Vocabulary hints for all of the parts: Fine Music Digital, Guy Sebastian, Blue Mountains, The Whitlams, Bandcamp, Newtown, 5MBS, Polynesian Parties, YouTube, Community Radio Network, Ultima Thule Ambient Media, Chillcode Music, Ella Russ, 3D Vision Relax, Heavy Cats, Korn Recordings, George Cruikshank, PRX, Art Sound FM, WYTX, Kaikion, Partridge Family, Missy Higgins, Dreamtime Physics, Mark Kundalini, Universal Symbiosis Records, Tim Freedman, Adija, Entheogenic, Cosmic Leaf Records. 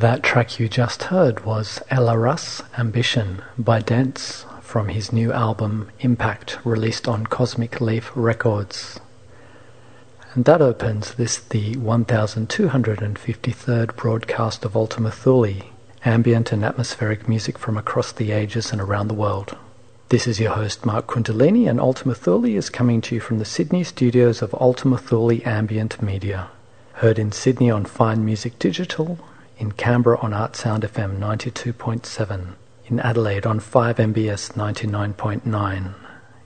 That track you just heard was Ella Russ, Ambition by Dance, from his new album Impact, released on Cosmic Leaf Records. And that opens this, the 1253rd broadcast of Ultima Thule, ambient and atmospheric music from across the ages and around the world. This is your host Mark Kundalini, and Ultima Thule is coming to you from the Sydney studios of Ultima Thule Ambient Media. Heard in Sydney on Fine Music Digital, in Canberra on Art Sound FM 92.7, in Adelaide on 5MBS 99.9,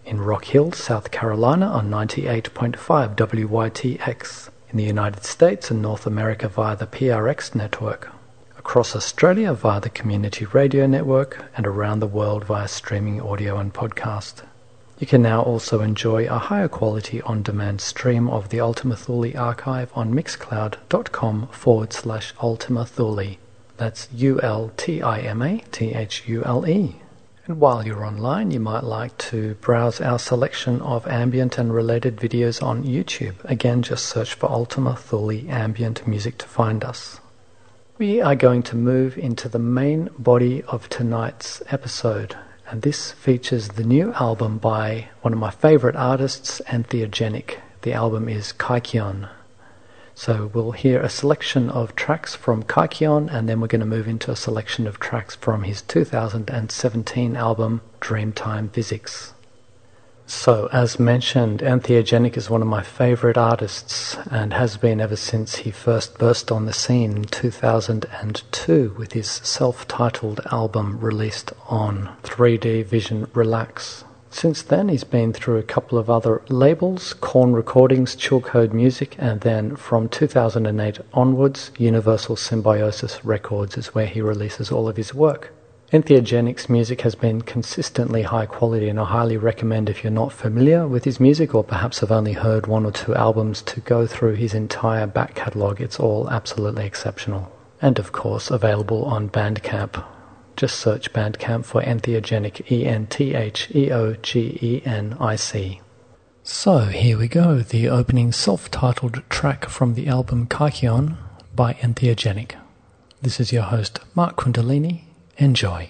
in Rock Hill, South Carolina on 98.5 WYTX, in the United States and North America via the PRX network, across Australia via the Community Radio Network, and around the world via streaming audio and podcast. You can now also enjoy a higher quality on-demand stream of the Ultima Thule archive on mixcloud.com/Ultima Thule. That's ULTIMA THULE. And while you're online, you might like to browse our selection of ambient and related videos on YouTube. Again, just search for Ultima Thule Ambient Music to find us. We are going to move into the main body of tonight's episode, and this features the new album by one of my favourite artists, Entheogenic. The album is Kaikion. So we'll hear a selection of tracks from Kaikion, and then we're going to move into a selection of tracks from his 2017 album, Dreamtime Physics. So, as mentioned, Entheogenic is one of my favourite artists, and has been ever since he first burst on the scene in 2002 with his self-titled album released on 3D Vision Relax. Since then, he's been through a couple of other labels: Korn Recordings, Chillcode Music, and then from 2008 onwards, Universal Symbiosis Records is where he releases all of his work. Entheogenic's music has been consistently high quality, and I highly recommend, if you're not familiar with his music or perhaps have only heard one or two albums, to go through his entire back catalogue. It's all absolutely exceptional. And of course available on Bandcamp. Just search Bandcamp for Entheogenic, ENTHEOGENIC. So here we go, the opening self-titled track from the album Kaikion by Entheogenic. This is your host Mark Kundalini. Enjoy.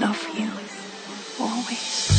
love you always.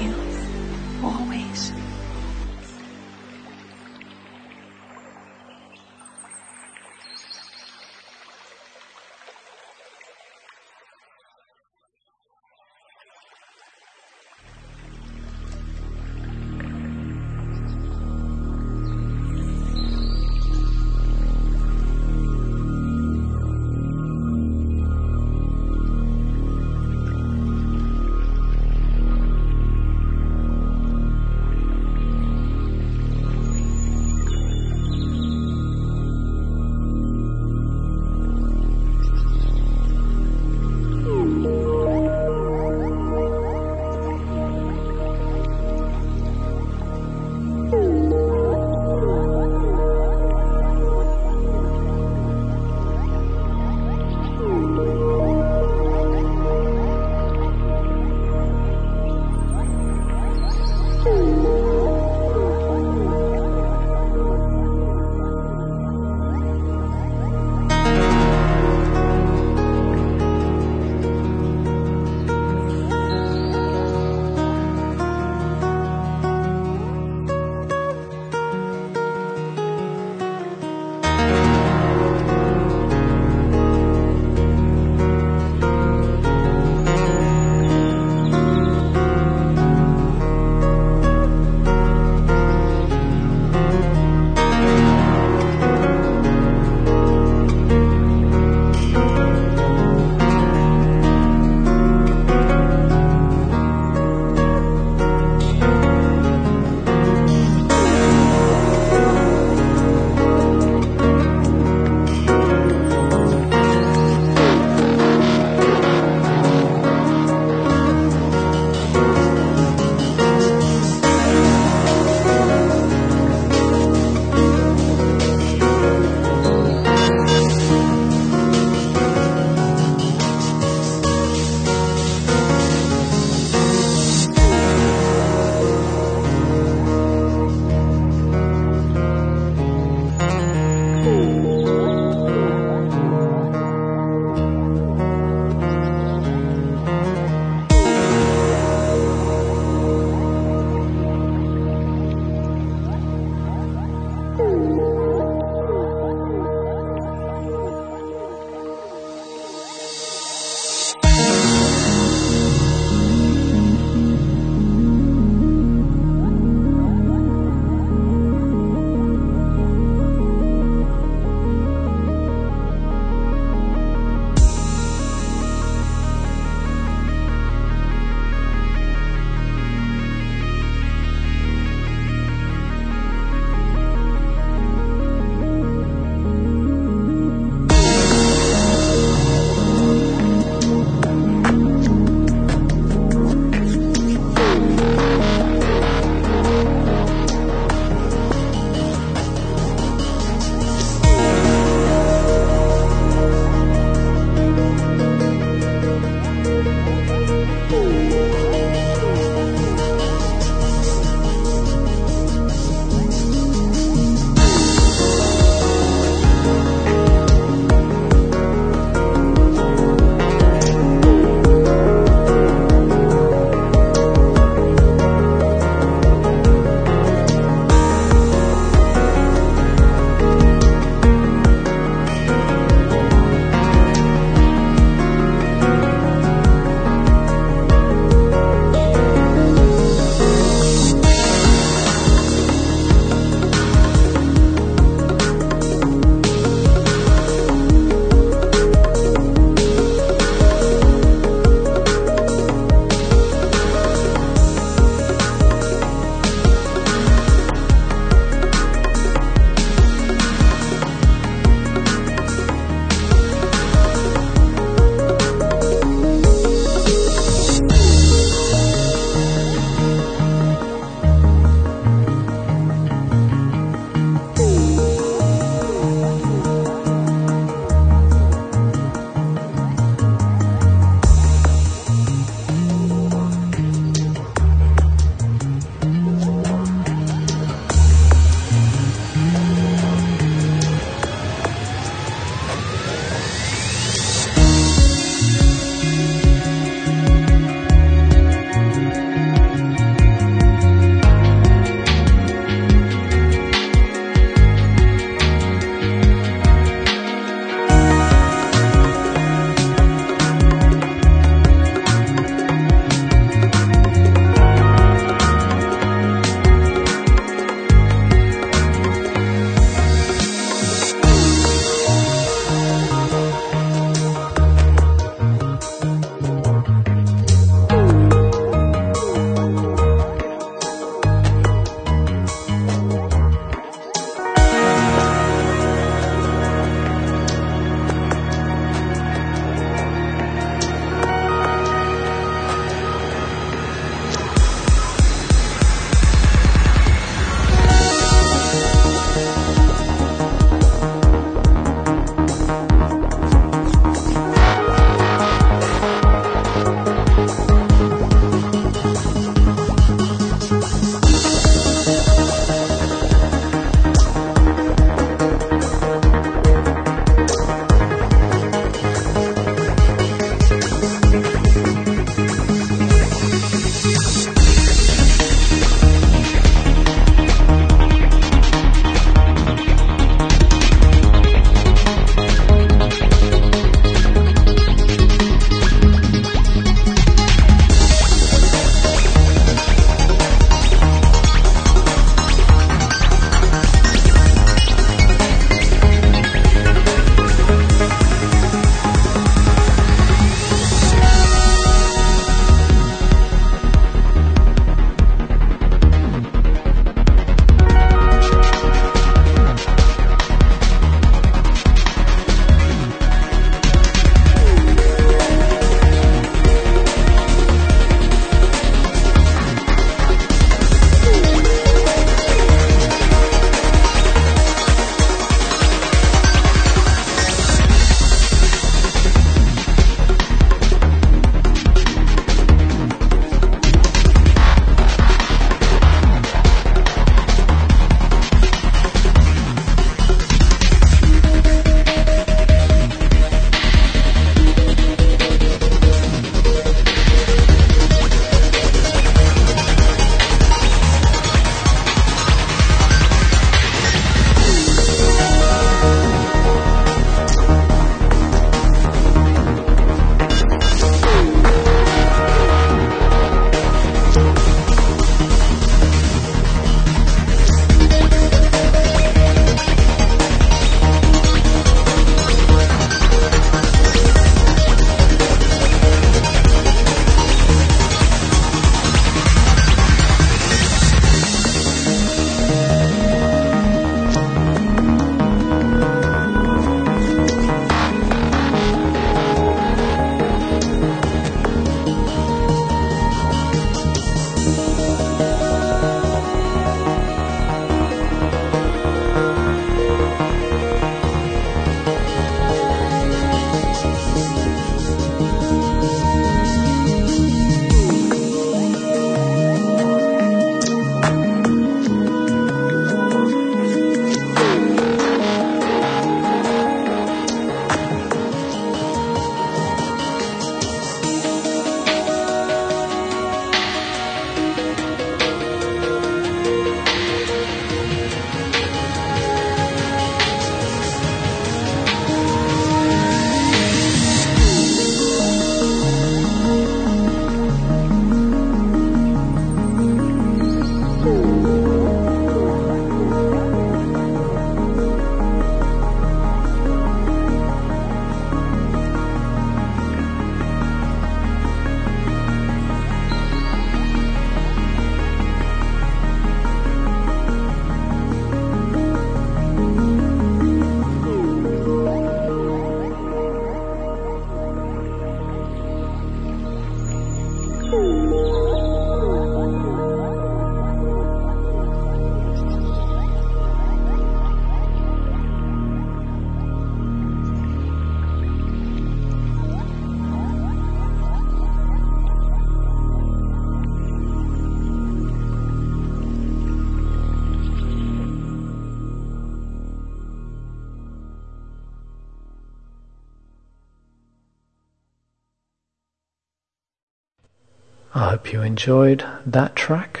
I hope you enjoyed that track.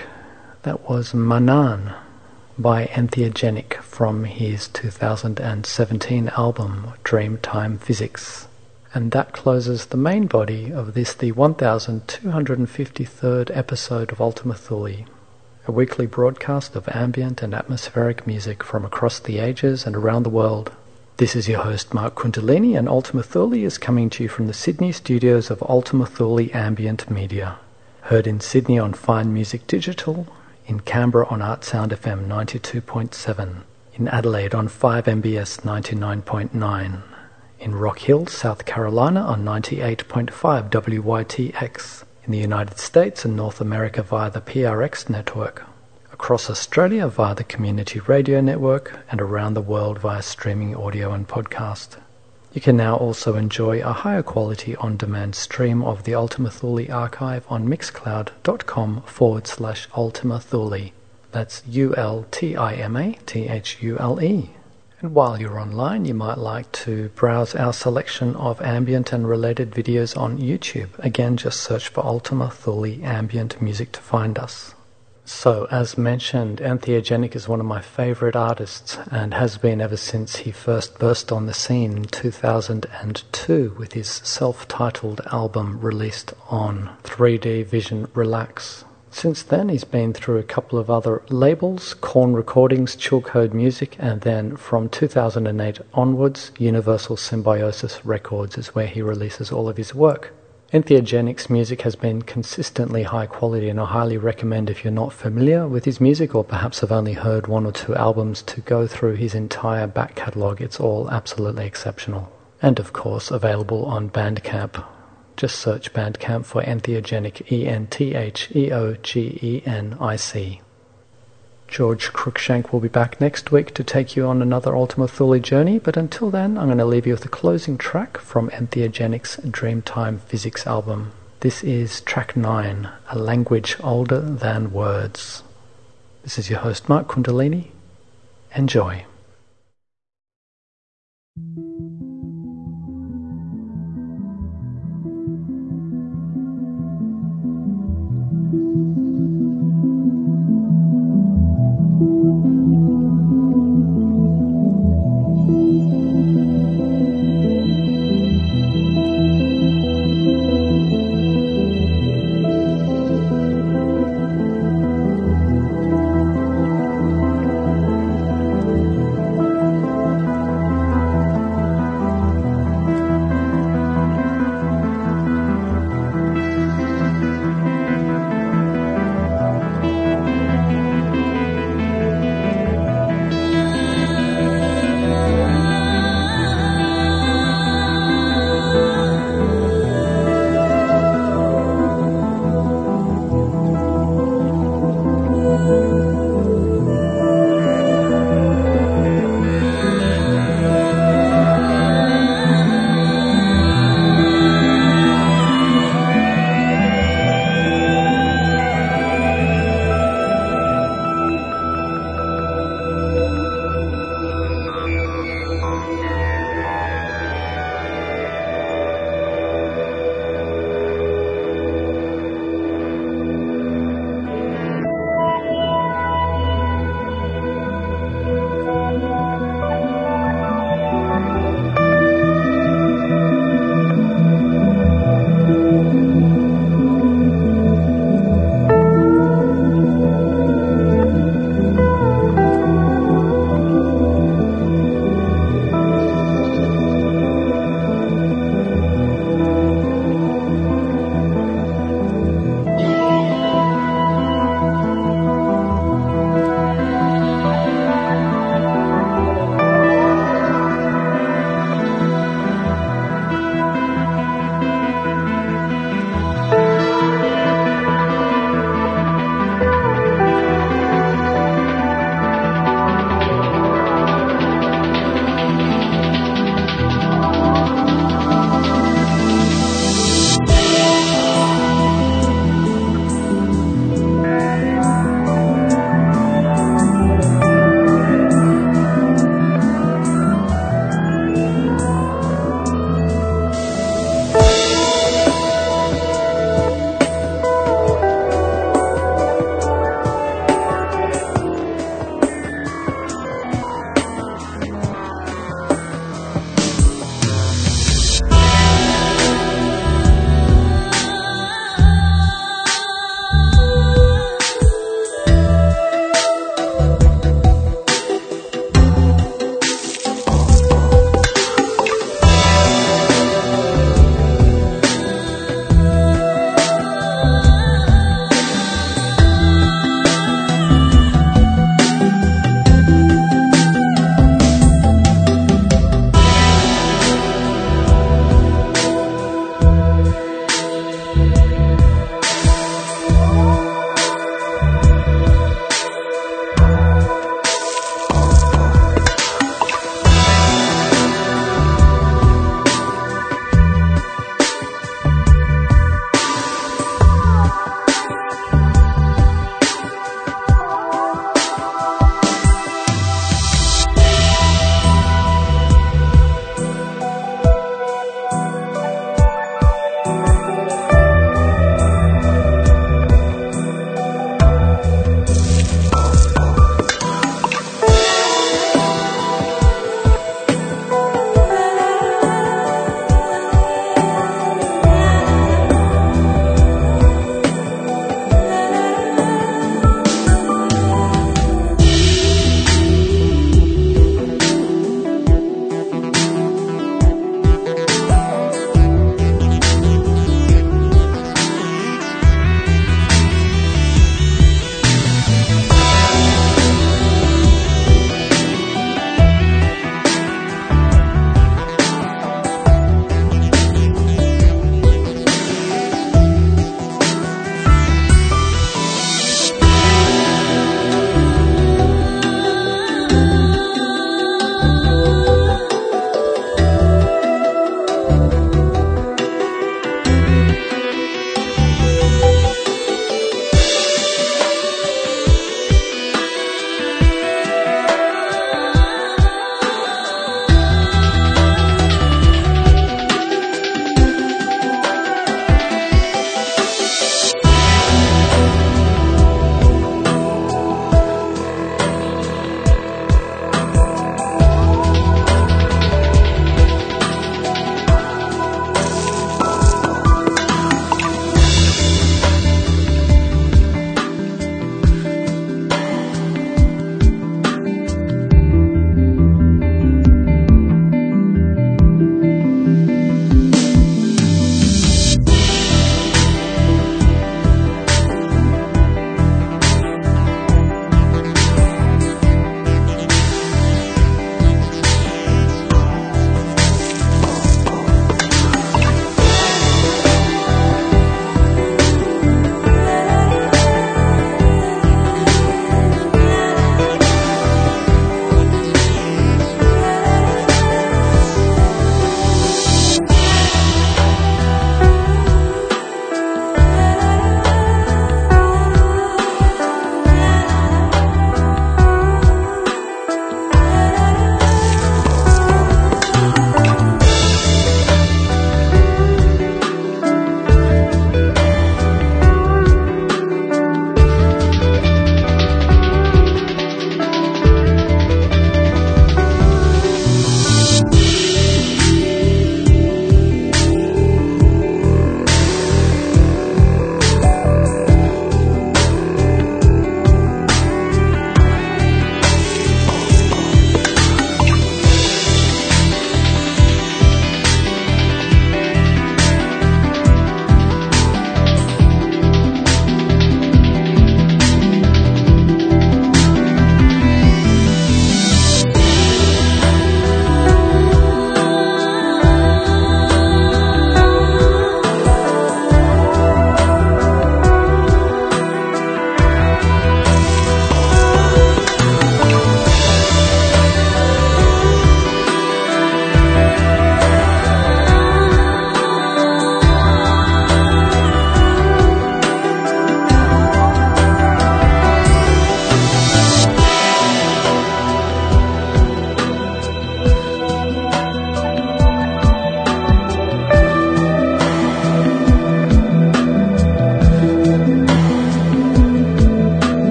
That was Manan by Entheogenic from his 2017 album Dreamtime Physics. And that closes the main body of this, the 1253rd episode of Ultima Thule, a weekly broadcast of ambient and atmospheric music from across the ages and around the world. This is your host Mark Kundalini, and Ultima Thule is coming to you from the Sydney studios of Ultima Thule Ambient Media. Heard in Sydney on Fine Music Digital, in Canberra on Art Sound FM 92.7, in Adelaide on 5MBS 99.9, in Rock Hill, South Carolina on 98.5 WYTX, in the United States and North America via the PRX network, across Australia via the Community Radio Network, and around the world via streaming audio and podcast. You can now also enjoy a higher quality on-demand stream of the Ultima Thule archive on mixcloud.com/Ultima Thule. That's ULTIMATHULE. And while you're online, you might like to browse our selection of ambient and related videos on YouTube. Again, just search for Ultima Thule Ambient Music to find us. So, as mentioned, Entheogenic is one of my favourite artists and has been ever since he first burst on the scene in 2002 with his self-titled album released on 3D Vision Relax. Since then, he's been through a couple of other labels, Korn Recordings, Chillcode Music, and then from 2008 onwards, Universal Symbiosis Records is where he releases all of his work. Entheogenic's music has been consistently high quality, and I highly recommend, if you're not familiar with his music or perhaps have only heard one or two albums, to go through his entire back catalogue. It's all absolutely exceptional. And of course, available on Bandcamp. Just search Bandcamp for Entheogenic, ENTHEOGENIC. George Cruikshank will be back next week to take you on another Ultima Thule journey, but until then, I'm going to leave you with a closing track from Entheogenic's Dreamtime Physics album. This is track 9, A Language Older Than Words. This is your host Mark Kundalini. Enjoy.